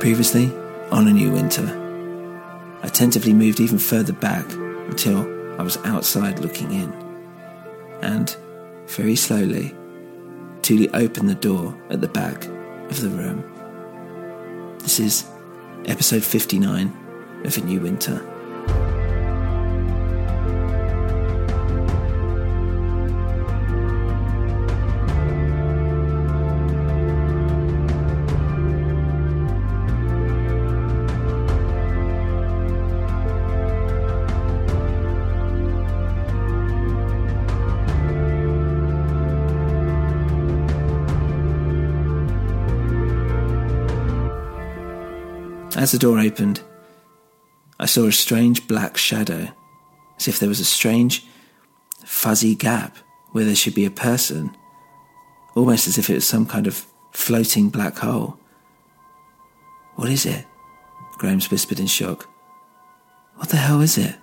Previously, on A New Winter, I tentatively moved even further back until I was outside looking in, and, very slowly, Thule opened the door at the back of the room. This is episode 59 of A New Winter. As the door opened, I saw a strange black shadow, as if there was a strange, fuzzy gap where there should be a person, almost as if it was some kind of floating black hole. "What is it?" Grimes whispered in shock. "What the hell is it?"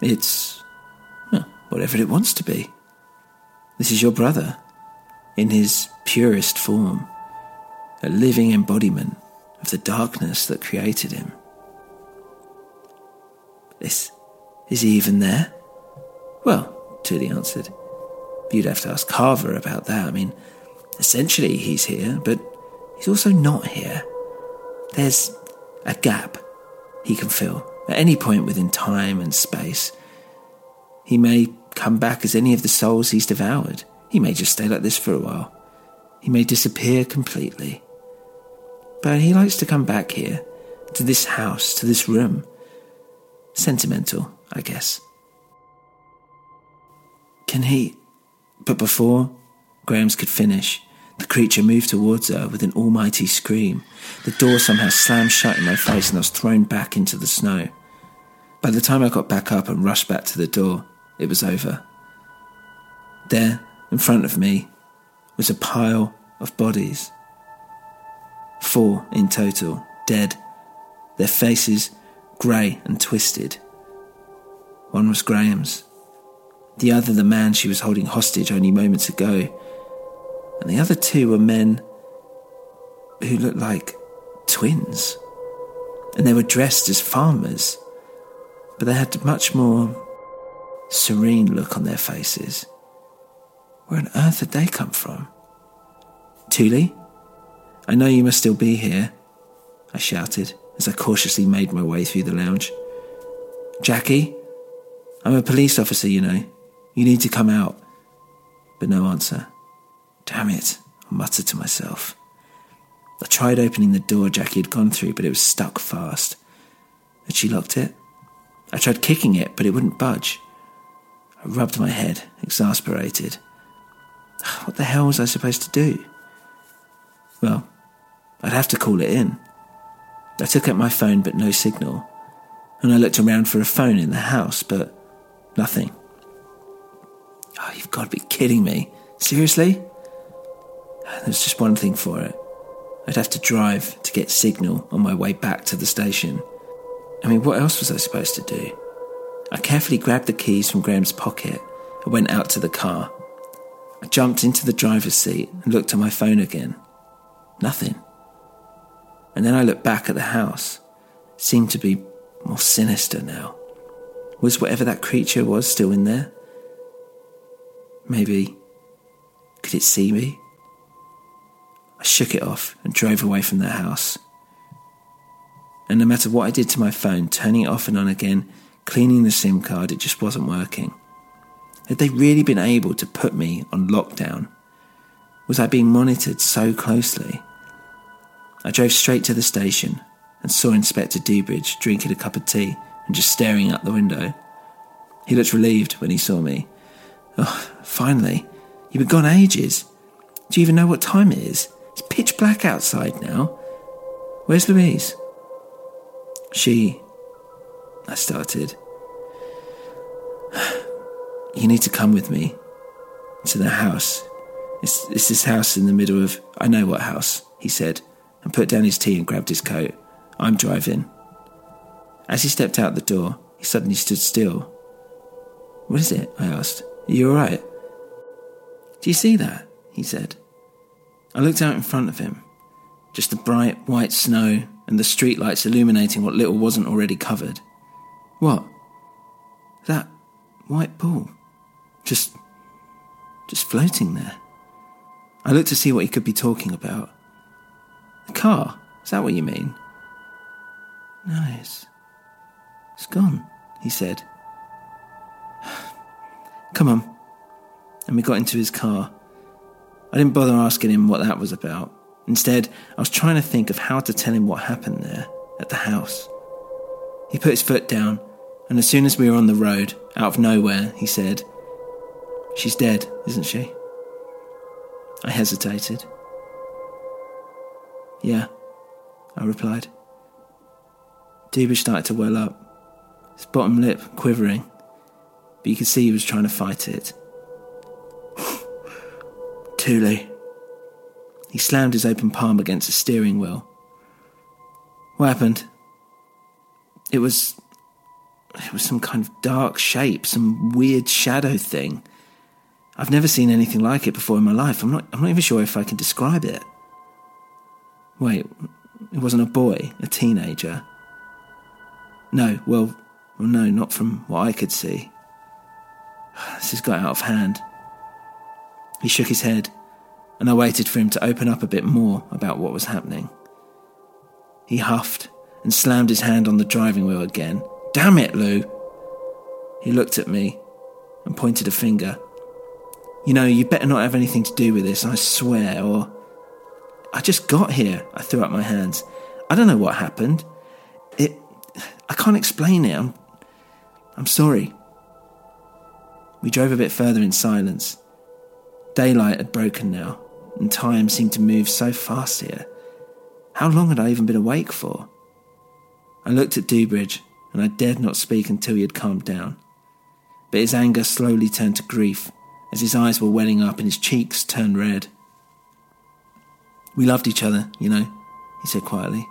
"It's... well, whatever it wants to be. This is your brother, in his purest form, a living embodiment of the darkness that created him." Is he even there?" "Well," Thule answered, "you'd have to ask Carver about that. I mean, essentially he's here, but he's also not here. There's a gap he can fill at any point within time and space. He may come back as any of the souls he's devoured. He may just stay like this for a while. He may disappear completely. But he likes to come back here, to this house, to this room. Sentimental, I guess." "Can he..." But before Grimes could finish, the creature moved towards her with an almighty scream. The door somehow slammed shut in my face and I was thrown back into the snow. By the time I got back up and rushed back to the door, it was over. There, in front of me, was a pile of bodies. 4 in total, dead, their faces grey and twisted. One was Graham's, the other the man she was holding hostage only moments ago, and the other 2 were men who looked like twins, and they were dressed as farmers, but they had a much more serene look on their faces. Where on earth had they come from? "Thule? I know you must still be here," I shouted as I cautiously made my way through the lounge. "Jackie, I'm a police officer, you know. You need to come out." But no answer. "Damn it," I muttered to myself. I tried opening the door Jackie had gone through, but it was stuck fast. Had she locked it? I tried kicking it, but it wouldn't budge. I rubbed my head, exasperated. What the hell was I supposed to do? Well, I'd have to call it in. I took out my phone, but no signal, and I looked around for a phone in the house, but nothing. "Oh, you've got to be kidding me. Seriously?" There's just one thing for it. I'd have to drive to get signal on my way back to the station. I mean, what else was I supposed to do? I carefully grabbed the keys from Graham's pocket and went out to the car. I jumped into the driver's seat and looked at my phone again. Nothing. And then I looked back at the house. It seemed to be more sinister now. Was whatever that creature was still in there? Maybe. Could it see me? I shook it off and drove away from that house. And no matter what I did to my phone, turning it off and on again, cleaning the SIM card, it just wasn't working. Had they really been able to put me on lockdown? Was I being monitored so closely? I drove straight to the station and saw Inspector Dewbridge drinking a cup of tea and just staring out the window. He looked relieved when he saw me. Oh, finally. You've been gone ages. Do you even know what time it is? It's pitch black outside now. Where's Louise? She... I started. You need to come with me. To the house. It's this house in the middle of... I know what house, he said, and put down his tea and grabbed his coat. I'm driving. As he stepped out the door, he suddenly stood still. What is it? I asked. Are you all right? Do you see that? He said. I looked out in front of him. Just the bright white snow and the streetlights illuminating what little wasn't already covered. What? That white ball. Just floating there. I looked to see what he could be talking about. The car? Is that what you mean? No, it's gone, he said. Come on. And we got into his car. I didn't bother asking him what that was about. Instead, I was trying to think of how to tell him what happened there at the house. He put his foot down, and as soon as we were on the road, out of nowhere, he said, "She's dead, isn't she?" I hesitated. "Yeah," I replied. Dewbridge started to well up, his bottom lip quivering, but you could see he was trying to fight it. "Tuli." He slammed his open palm against the steering wheel. "What happened?" It was some kind of dark shape, some weird shadow thing. I've never seen anything like it before in my life. I'm not even sure if I can describe it. Wait, it wasn't a boy, a teenager. No, well, no, not from what I could see. This has got out of hand. He shook his head, and I waited for him to open up a bit more about what was happening. He huffed and slammed his hand on the driving wheel again. "Damn it, Lou!" He looked at me and pointed a finger. "You know, you better not have anything to do with this, I swear, or..." "I just got here," I threw up my hands. "I don't know what happened. I can't explain it. I'm sorry." We drove a bit further in silence. Daylight had broken now, and time seemed to move so fast here. How long had I even been awake for? I looked at Dewbridge, and I dared not speak until he had calmed down. But his anger slowly turned to grief, as his eyes were welling up and his cheeks turned red. "We loved each other, you know," he said quietly.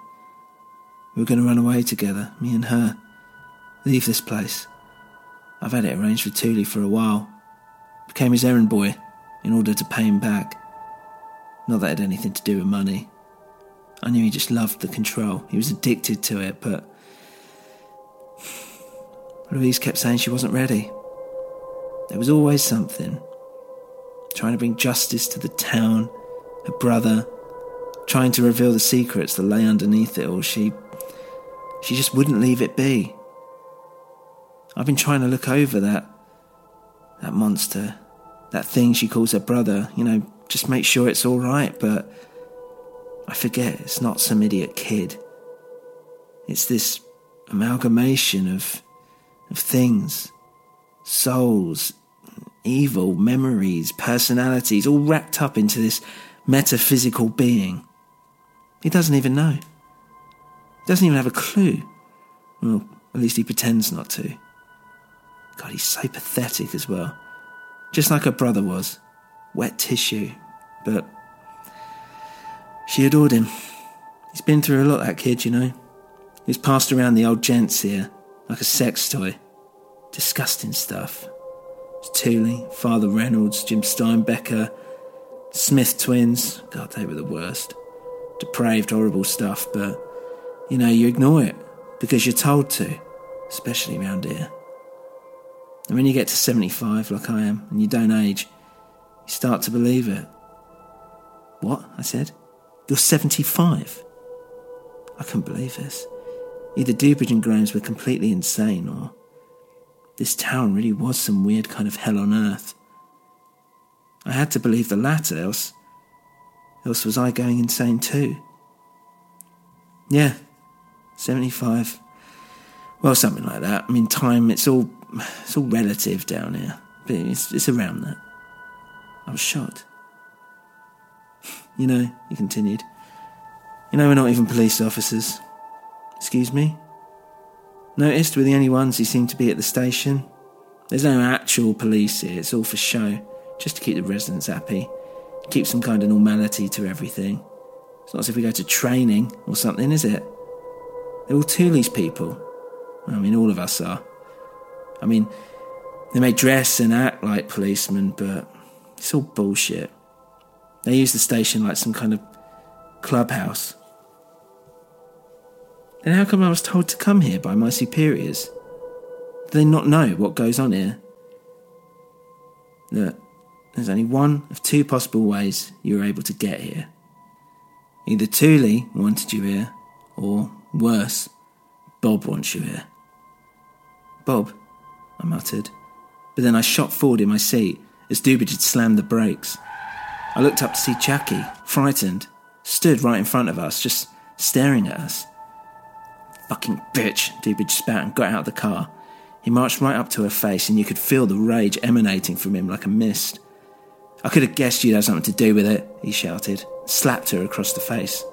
"We were going to run away together, me and her. Leave this place. I've had it arranged with Tuli for a while. Became his errand boy, in order to pay him back. Not that it had anything to do with money. I knew he just loved the control. He was addicted to it, but... Louise kept saying she wasn't ready. There was always something. Trying to bring justice to the town, her brother, trying to reveal the secrets that lay underneath it all. She just wouldn't leave it be. I've been trying to look over that monster... that thing she calls her brother, you know, just make sure it's all right, but I forget it's not some idiot kid. It's this amalgamation of things, souls, evil, memories, personalities, all wrapped up into this metaphysical being. He doesn't even know. He doesn't even have a clue. Well, at least he pretends not to. God, he's so pathetic as well. Just like her brother was. Wet tissue. But she adored him. He's been through a lot, that kid, you know. He's passed around the old gents here, like a sex toy. Disgusting stuff. It's Tuli, Father Reynolds, Jim Steinbecker, Smith twins. God, they were the worst. Depraved, horrible stuff, but, you know, you ignore it, because you're told to. Especially round here. And when you get to 75, like I am, and you don't age, you start to believe it. What? I said. You're 75? I couldn't believe this. Either Dewbridge and Graham's were completely insane, or this town really was some weird kind of hell on earth. I had to believe the latter, else was I going insane too. Yeah, 75. Well, something like that. I mean, time, it's all relative down here. But it's around that. I was shocked. You know, he continued, you know, we're not even police officers. Excuse me? Noticed we're the only ones who seem to be at the station. There's no actual police here, it's all for show, just to keep the residents happy, keep some kind of normality to everything. It's not as if we go to training or something, is it? They're all Thule's people. I mean, all of us are. I mean, they may dress and act like policemen, but it's all bullshit. They use the station like some kind of clubhouse. Then how come I was told to come here by my superiors? Do they not know what goes on here? Look, there's only one of two possible ways you were able to get here. Either Thule wanted you here, or worse, Bob wants you here. Bob, I muttered, but then I shot forward in my seat as Dewbridge had slammed the brakes. I looked up to see Jackie, frightened, stood right in front of us, just staring at us. Fucking bitch, Dewbridge spat and got out of the car. He marched right up to her face, and you could feel the rage emanating from him like a mist. I could have guessed you'd have something to do with it, he shouted, slapped her across the face.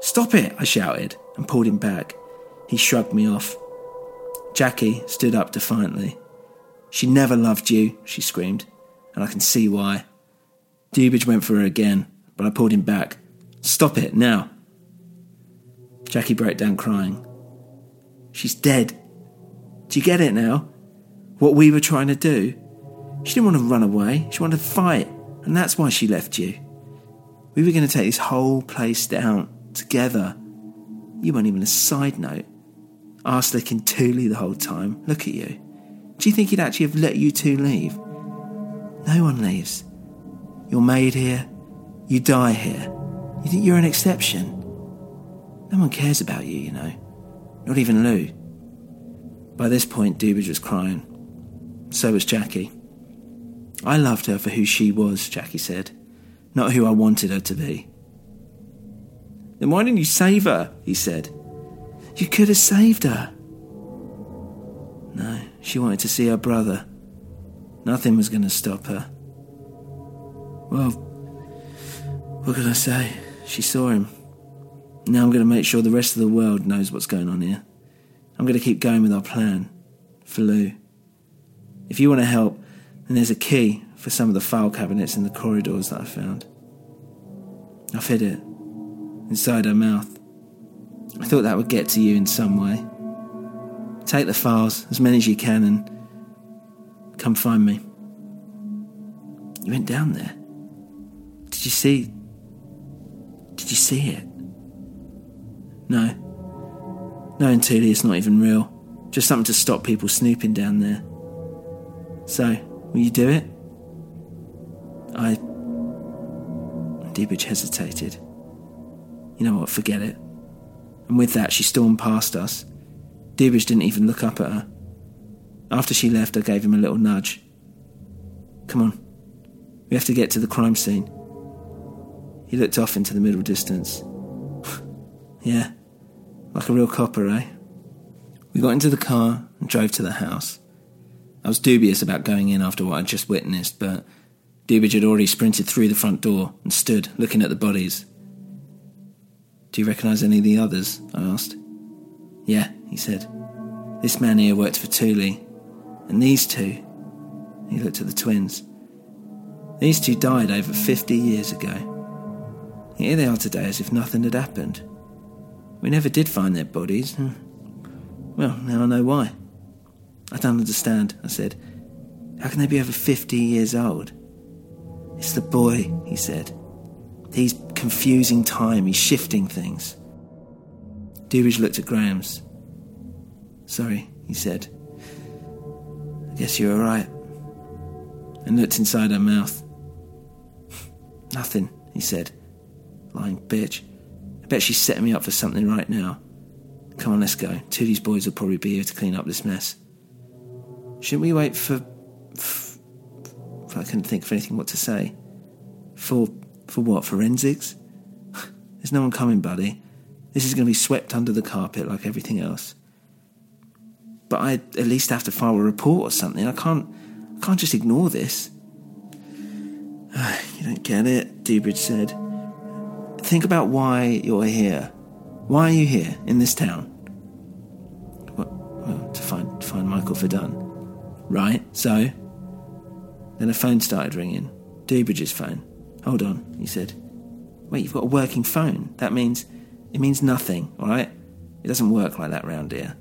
Stop it, I shouted, and pulled him back. He shrugged me off. Jackie stood up defiantly. She never loved you, she screamed, and I can see why. Dewbridge went for her again, but I pulled him back. Stop it, now. Jackie broke down crying. She's dead. Do you get it now? What we were trying to do? She didn't want to run away. She wanted to fight, and that's why she left you. We were going to take this whole place down, together. You weren't even a side note. Arse-licking Thule the whole time. Look at you. Do you think he'd actually have let you two leave? No one leaves. You're made here. You die here. You think you're an exception? No one cares about you, you know. Not even Lou. By this point, Dewbridge was crying. So was Jackie. I loved her for who she was, Jackie said. Not who I wanted her to be. Then why didn't you save her? He said. You could have saved her. No, she wanted to see her brother. Nothing was going to stop her. Well, what could I say? She saw him. Now I'm going to make sure the rest of the world knows what's going on here. I'm going to keep going with our plan. For Lou. If you want to help, then there's a key for some of the file cabinets in the corridors that I found. I hid it. Inside her mouth. I thought that would get to you in some way. Take the files, as many as you can, and come find me. You went down there. Did you see it? No. Knowing Thule, it's not even real. Just something to stop people snooping down there. So, will you do it? Dewbridge hesitated. You know what, forget it. And with that, she stormed past us. Dewbridge didn't even look up at her. After she left, I gave him a little nudge. Come on. We have to get to the crime scene. He looked off into the middle distance. Yeah, like a real copper, eh? We got into the car and drove to the house. I was dubious about going in after what I'd just witnessed, but Dewbridge had already sprinted through the front door and stood looking at the bodies. Do you recognise any of the others? I asked. Yeah, he said. This man here worked for Thule, and these two... He looked at the twins. These two died over 50 years ago. Here they are today as if nothing had happened. We never did find their bodies. Well, now I know why. I don't understand, I said. How can they be over 50 years old? It's the boy, he said. He's confusing time, he's shifting things. Dewbridge looked at Graham's. Sorry, he said. I guess you were right. And looked inside her mouth. Nothing, he said. Lying bitch. I bet she's setting me up for something right now. Come on, let's go. Two of these boys will probably be here to clean up this mess. Shouldn't we wait for... I couldn't think of anything what to say. For what? Forensics? There's no one coming, buddy. This is going to be swept under the carpet like everything else. But I at least have to file a report or something. I can't just ignore this. You don't get it, Dewbridge said. Think about why you're here. Why are you here in this town? Well, to find Michael Verdun. Right, so? Then a phone started ringing. Dewbridge's phone. Hold on, he said. Wait, you've got a working phone. That means... It means nothing, all right? It doesn't work like that round here.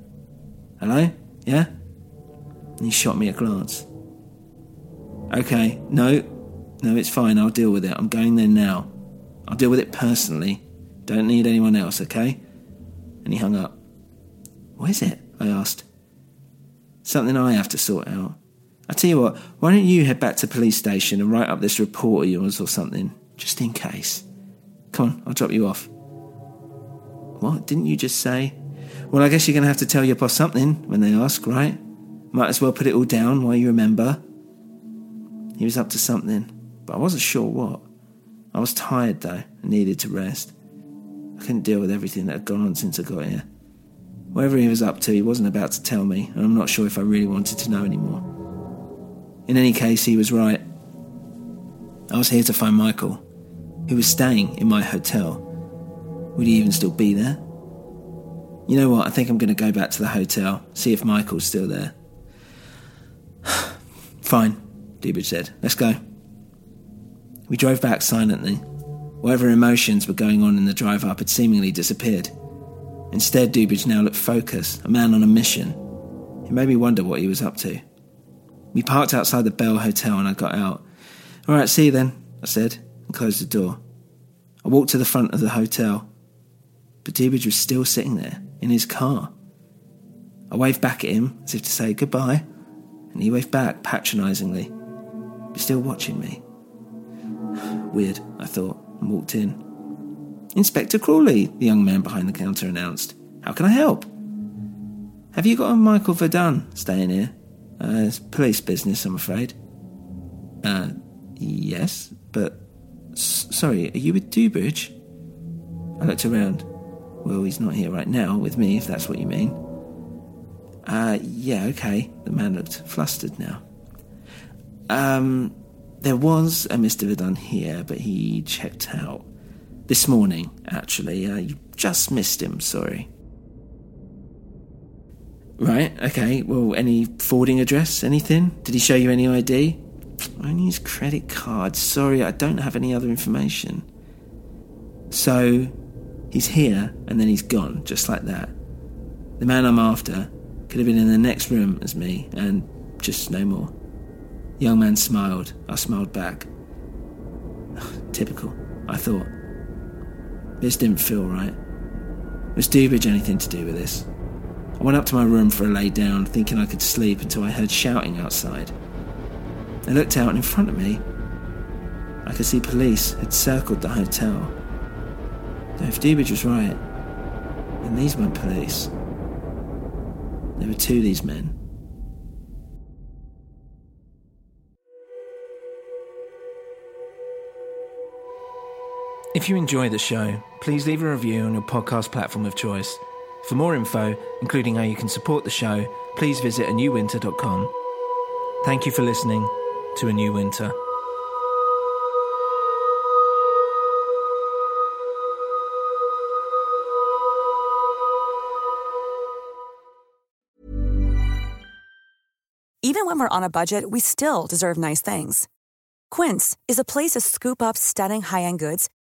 Hello? Yeah? And he shot me a glance. Okay, no, it's fine, I'll deal with it. I'm going there now. I'll deal with it personally. Don't need anyone else, okay? And he hung up. What is it? I asked. Something I have to sort out. I tell you what, why don't you head back to the police station and write up this report of yours or something, just in case. Come on, I'll drop you off. What, didn't you just say? Well, I guess you're going to have to tell your boss something when they ask, right? Might as well put it all down while you remember. He was up to something, but I wasn't sure what. I was tired, though, and needed to rest. I couldn't deal with everything that had gone on since I got here. Whatever he was up to, he wasn't about to tell me, and I'm not sure if I really wanted to know anymore. In any case, he was right. I was here to find Michael, who was staying in my hotel. Would he even still be there? You know what, I think I'm going to go back to the hotel, see if Michael's still there. Fine, Dewbridge said. Let's go. We drove back silently. Whatever emotions were going on in the drive up had seemingly disappeared. Instead, Dewbridge now looked focused, a man on a mission. It made me wonder what he was up to. We parked outside the Bell Hotel and I got out. All right, see you then, I said, and closed the door. I walked to the front of the hotel. But Dewbridge was still sitting there, in his car. I waved back at him, as if to say goodbye, and he waved back patronisingly, but still watching me. Weird, I thought, and walked in. Inspector Crawley, the young man behind the counter announced. How can I help? Have you got a Michael Verdun staying here? It's police business, I'm afraid. Yes, but... Sorry, are you with Dewbridge? I looked around. Well, he's not here right now with me, if that's what you mean. Yeah, okay. The man looked flustered now. There was a Mr. Verdun here, but he checked out. This morning, actually. You just missed him, sorry. Right, okay. Well, any forwarding address, anything? Did he show you any ID? Only his credit card. Sorry, I don't have any other information. So... he's here, and then he's gone, just like that. The man I'm after could have been in the next room as me, and just no more. The young man smiled. I smiled back. Typical, I thought. This didn't feel right. Was Dewbridge anything to do with this? I went up to my room for a lay down, thinking I could sleep until I heard shouting outside. I looked out, and in front of me, I could see police had circled the hotel. If Dewbridge was right, then these weren't police. There were two of these men. If you enjoy the show, please leave a review on your podcast platform of choice. For more info, including how you can support the show, please visit anewwinter.com. Thank you for listening to A New Winter. Even when we're on a budget, we still deserve nice things. Quince is a place to scoop up stunning high-end goods